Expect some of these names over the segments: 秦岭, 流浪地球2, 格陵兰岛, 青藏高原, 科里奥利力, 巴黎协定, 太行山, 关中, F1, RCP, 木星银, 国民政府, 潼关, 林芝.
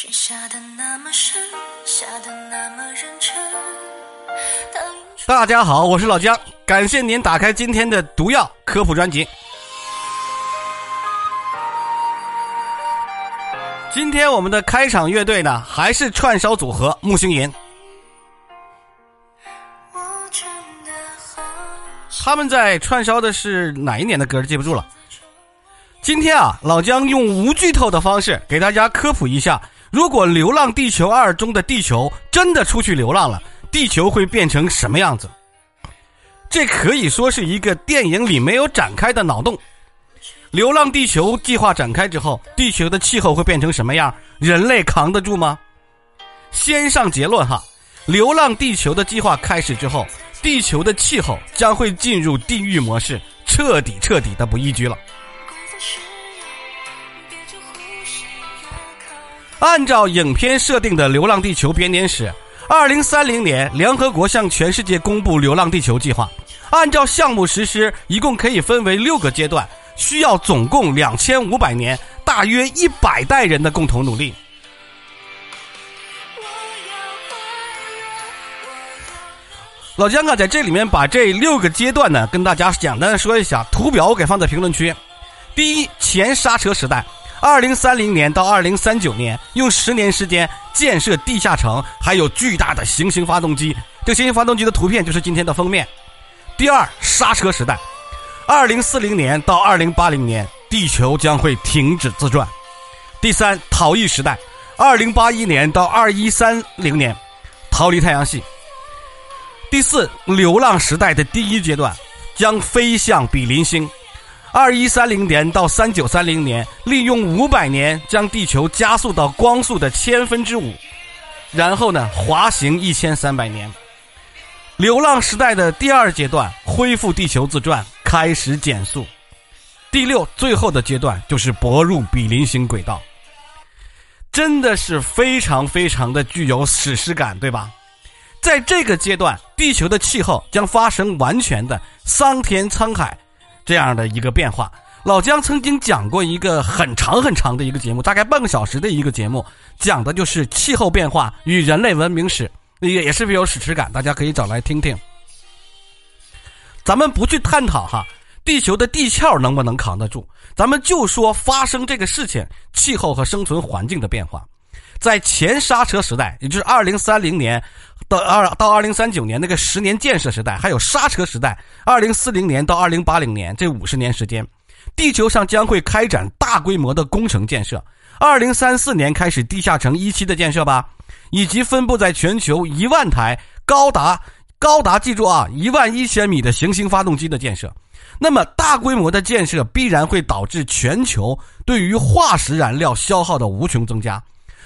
水下的那么深，下的那么认真。大家好，我是老姜，感谢您打开今天的毒药科普专辑。今天我们的开场乐队呢，还是串烧组合木星银。他们在串烧的是哪一年的歌记不住了。今天啊，老姜用无剧透的方式给大家科普一下，如果《流浪地球2》中的地球真的出去流浪了，地球会变成什么样子。这可以说是一个电影里没有展开的脑洞。流浪地球计划展开之后，地球的气候会变成什么样？人类扛得住吗？先上结论哈，流浪地球的计划开始之后，地球的气候将会进入地狱模式，彻底的不宜居了。按照影片设定的流浪地球编年史，2030年联合国向全世界公布流浪地球计划，按照项目实施一共可以分为6个阶段，需要总共2500年，大约100代人的共同努力。老姜啊，在这里面把这6个阶段呢跟大家简单说一下，图表我给放在评论区。第一，前刹车时代，2030年到2039年，用10年时间建设地下城，还有巨大的行星发动机，这个行星发动机的图片就是今天的封面。第二，刹车时代，2040年到2080年，地球将会停止自转。第三，逃逸时代，2081年到2130年，逃离太阳系。第四，流浪时代的第1阶段，将飞向比邻星。2130年到3930年，利用500年将地球加速到光速的500,000分之1，然后呢滑行1300年。流浪时代的第2阶段，恢复地球自转，开始减速。第6，最后的阶段就是泊入比邻星轨道。真的是非常的具有史诗感，对吧？在这个阶段，地球的气候将发生完全的桑田沧海这样的一个变化。老姜曾经讲过一个很长的一个节目，大概半个小时的一个节目，讲的就是气候变化与人类文明史，也是有史诗感，大家可以找来听听。咱们不去探讨哈地球的地壳能不能扛得住，咱们就说发生这个事情，气候和生存环境的变化。在前刹车时代，也就是2030年到2039年那个10年建设时代，还有刹车时代2040年到2080年这50年时间，地球上将会开展大规模的工程建设。2034年开始地下城1期的建设吧，以及分布在全球1万台高达记住啊11000米的行星发动机的建设。那么大规模的建设必然会导致全球对于化石燃料消耗的无穷增加，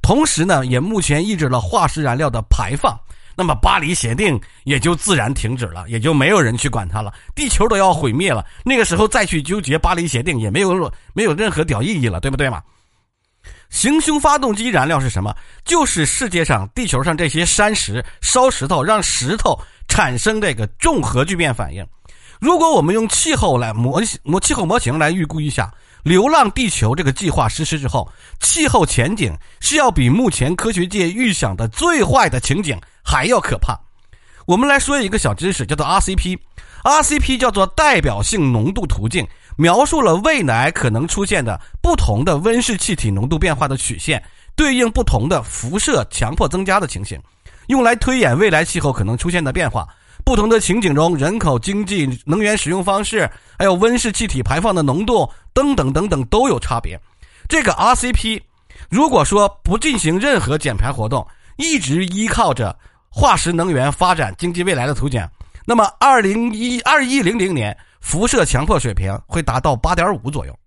同时呢也目前抑制了化石燃料的排放，那么巴黎协定也就自然停止了，也就没有人去管它了，地球都要毁灭了，那个时候再去纠结巴黎协定也没有任何屌意义了，对不对嘛？行星发动机燃料是什么？就是世界上地球上这些山石烧石头，让石头产生这个重核聚变反应。如果我们用气候模型来预估一下，流浪地球这个计划实施之后，气候前景是要比目前科学界预想的最坏的情景还要可怕。我们来说一个小知识，叫做 RCP。 RCP 叫做代表性浓度途径，描述了未来可能出现的不同的温室气体浓度变化的曲线，对应不同的辐射强迫增加的情形，用来推演未来气候可能出现的变化。不同的情景中，人口、经济、能源使用方式，还有温室气体排放的浓度等等都有差别。这个 RCP 如果说不进行任何减排活动，一直依靠着化石能源发展经济未来的图景，那么2100年辐射强迫水平会达到 8.5 左右。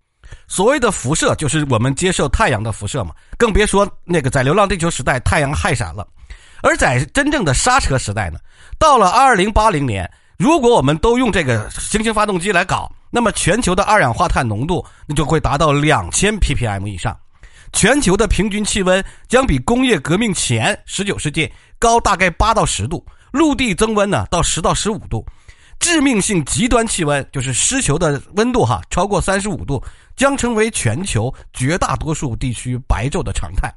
所谓的辐射就是我们接受太阳的辐射嘛，更别说那个在流浪地球时代太阳氦闪了。而在真正的刹车时代呢，到了2080年，如果我们都用这个行星发动机来搞，那么全球的二氧化碳浓度那就会达到 2000ppm 以上，全球的平均气温将比工业革命前19世纪高大概8到10度，陆地增温呢到10到15度。致命性极端气温就是湿球的温度哈超过35度，将成为全球绝大多数地区白昼的常态。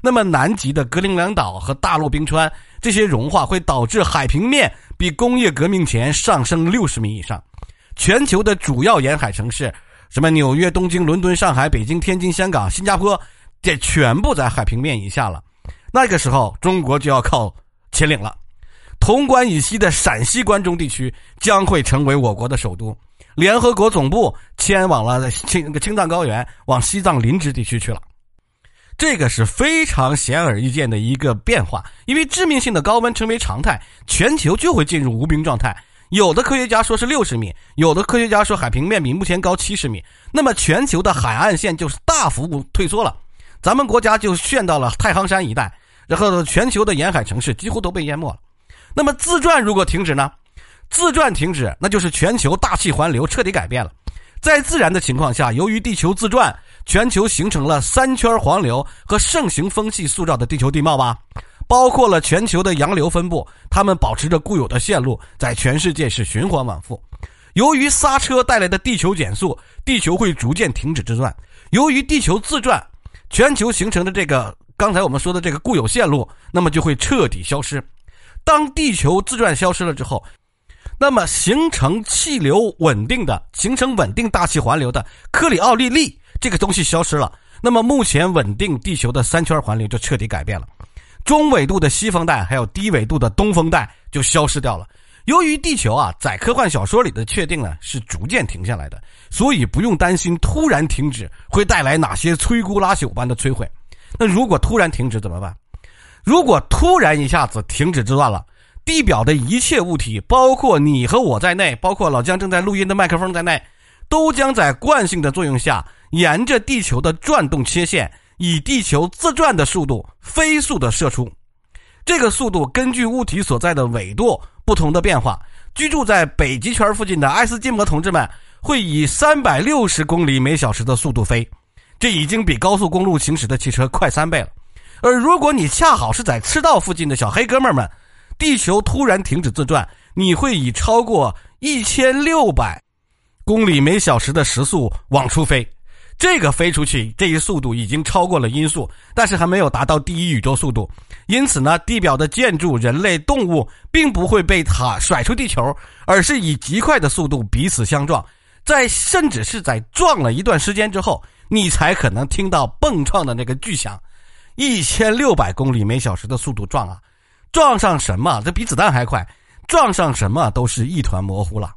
那么南极的格陵兰岛和大陆冰川这些融化会导致海平面比工业革命前上升60米以上。全球的主要沿海城市，什么纽约、东京、伦敦、上海、北京、天津、香港、新加坡，这全部在海平面以下了。那个时候中国就要靠秦岭了。潼关以西的陕西关中地区将会成为我国的首都。联合国总部迁往了青藏高原，往西藏林芝地区去了。这个是非常显而易见的一个变化，因为致命性的高温成为常态，全球就会进入无冰状态。有的科学家说是60米，有的科学家说海平面比目前高70米，那么全球的海岸线就是大幅退缩了。咱们国家就陷到了太行山一带，然后全球的沿海城市几乎都被淹没了。那么自转如果停止呢？自转停止，那就是全球大气环流彻底改变了。在自然的情况下，由于地球自转，全球形成了三圈环流和盛行风系塑造的地球地貌吧，包括了全球的洋流分布，它们保持着固有的线路，在全世界是循环往复。由于刹车带来的地球减速，地球会逐渐停止自转。由于地球自转，全球形成的这个刚才我们说的这个固有线路，那么就会彻底消失。当地球自转消失了之后，那么形成稳定大气环流的科里奥利力这个东西消失了，那么目前稳定地球的三圈环流就彻底改变了。中纬度的西风带还有低纬度的东风带就消失掉了。由于地球啊在科幻小说里的确定呢是逐渐停下来的，所以不用担心突然停止会带来哪些摧枯拉朽般的摧毁。那如果突然停止怎么办？如果突然一下子停止自转了，地表的一切物体，包括你和我在内，包括老姜正在录音的麦克风在内，都将在惯性的作用下沿着地球的转动切线，以地球自转的速度飞速的射出。这个速度根据物体所在的纬度不同的变化，居住在北极圈附近的爱斯基摩同志们会以360公里每小时的速度飞，这已经比高速公路行驶的汽车快3倍了。而如果你恰好是在赤道附近的小黑哥们们，地球突然停止自转，你会以超过1600公里每小时的时速往出飞。这个飞出去这一速度已经超过了音速，但是还没有达到第一宇宙速度。因此呢，地表的建筑、人类、动物并不会被它甩出地球，而是以极快的速度彼此相撞。甚至是在撞了一段时间之后，你才可能听到蹦撞的那个巨响。1600公里每小时的速度撞啊，撞上什么这比子弹还快，撞上什么都是一团模糊了。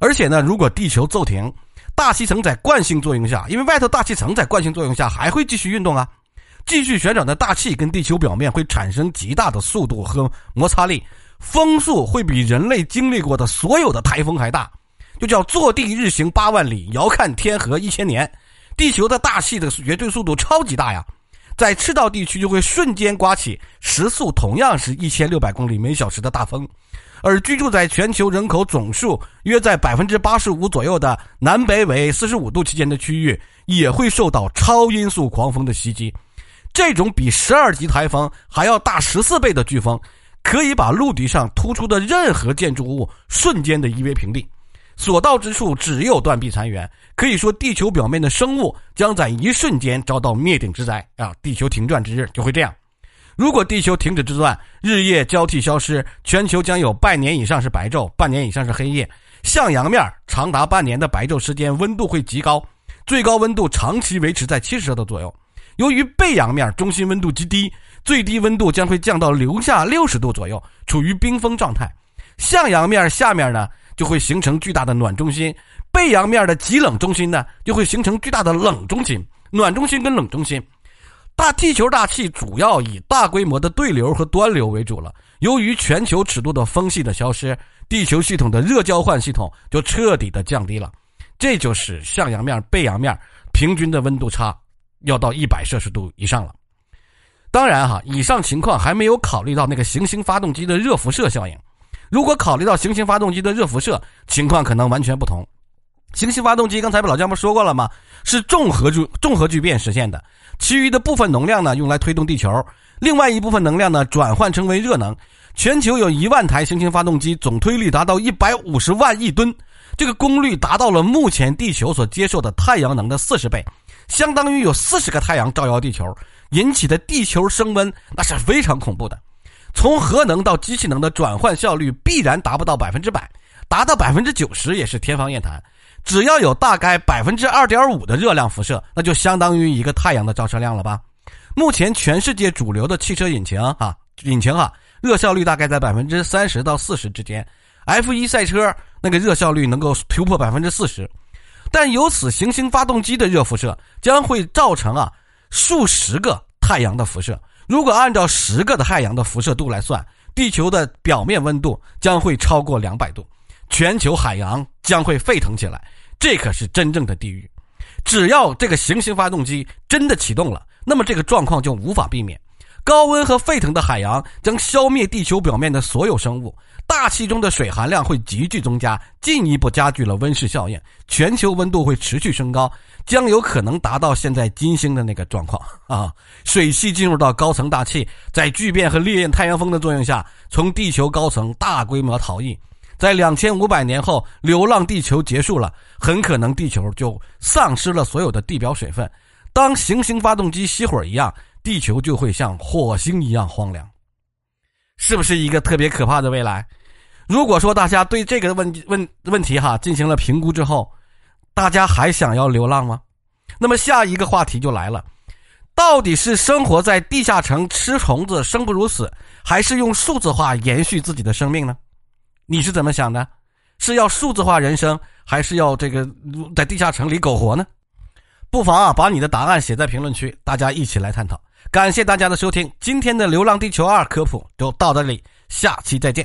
而且呢，如果地球骤停，大气层在惯性作用下，因为外头大气层在惯性作用下还会继续运动啊，继续旋转的大气跟地球表面会产生极大的速度和摩擦力，风速会比人类经历过的所有的台风还大，就叫坐地日行8万里，遥看天河1000年。地球的大气的绝对速度超级大呀，在赤道地区就会瞬间刮起时速同样是1600公里每小时的大风。而居住在全球人口总数约在 85% 左右的南北纬45度期间的区域也会受到超音速狂风的袭击。这种比12级台风还要大14倍的飓风，可以把陆地上突出的任何建筑物瞬间的夷为平地，所到之处只有断壁残垣。可以说地球表面的生物将在一瞬间遭到灭顶之灾啊！地球停转之日就会这样。如果地球停止自转，日夜交替消失，全球将有半年以上是白昼，半年以上是黑夜。向阳面长达半年的白昼时间，温度会极高，最高温度长期维持在70度左右。由于背阳面中心温度极低，最低温度将会降到零下60度左右，处于冰封状态。向阳面下面呢就会形成巨大的暖中心，背阳面的极冷中心呢就会形成巨大的冷中心，暖中心跟冷中心。地球大气主要以大规模的对流和端流为主了。由于全球尺度的风系的消失，地球系统的热交换系统就彻底的降低了。这就是向阳面、背阳面平均的温度差要到100摄氏度以上了。当然哈，以上情况还没有考虑到那个行星发动机的热辐射效应。如果考虑到行星发动机的热辐射，情况可能完全不同。行星发动机刚才老姜不说过了吗？是重核聚变实现的，其余的部分能量呢用来推动地球，另外一部分能量呢转换成为热能。全球有1万台行星发动机，总推力达到150万亿吨，这个功率达到了目前地球所接受的太阳能的40倍，相当于有40个太阳照耀地球，引起的地球升温那是非常恐怖的。从核能到机器能的转换效率必然达不到 100%， 达到 90% 也是天方夜谭。只要有大概 2.5% 的热量辐射，那就相当于一个太阳的照射量了吧。目前全世界主流的汽车引擎热效率大概在 30% 到 40% 之间， F1 赛车那个热效率能够突破 40%， 但由此行星发动机的热辐射将会造成数十个太阳的辐射。如果按照10个的太阳的辐射度来算，地球的表面温度将会超过200度，全球海洋将会沸腾起来，这可是真正的地狱。只要这个行星发动机真的启动了，那么这个状况就无法避免。高温和沸腾的海洋将消灭地球表面的所有生物，大气中的水含量会急剧增加，进一步加剧了温室效应，全球温度会持续升高，将有可能达到现在金星的那个状况啊！水汽进入到高层大气，在聚变和烈焰太阳风的作用下，从地球高层大规模逃逸。在2500年后，流浪地球结束了，很可能地球就丧失了所有的地表水分。当行星发动机熄火一样，地球就会像火星一样荒凉。是不是一个特别可怕的未来？如果说大家对这个问题进行了评估之后，大家还想要流浪吗？那么下一个话题就来了，到底是生活在地下城吃虫子生不如死，还是用数字化延续自己的生命呢？你是怎么想的？是要数字化人生，还是要这个在地下城里苟活呢？不妨把你的答案写在评论区，大家一起来探讨。感谢大家的收听，今天的《流浪地球2》科普就到这里，下期再见。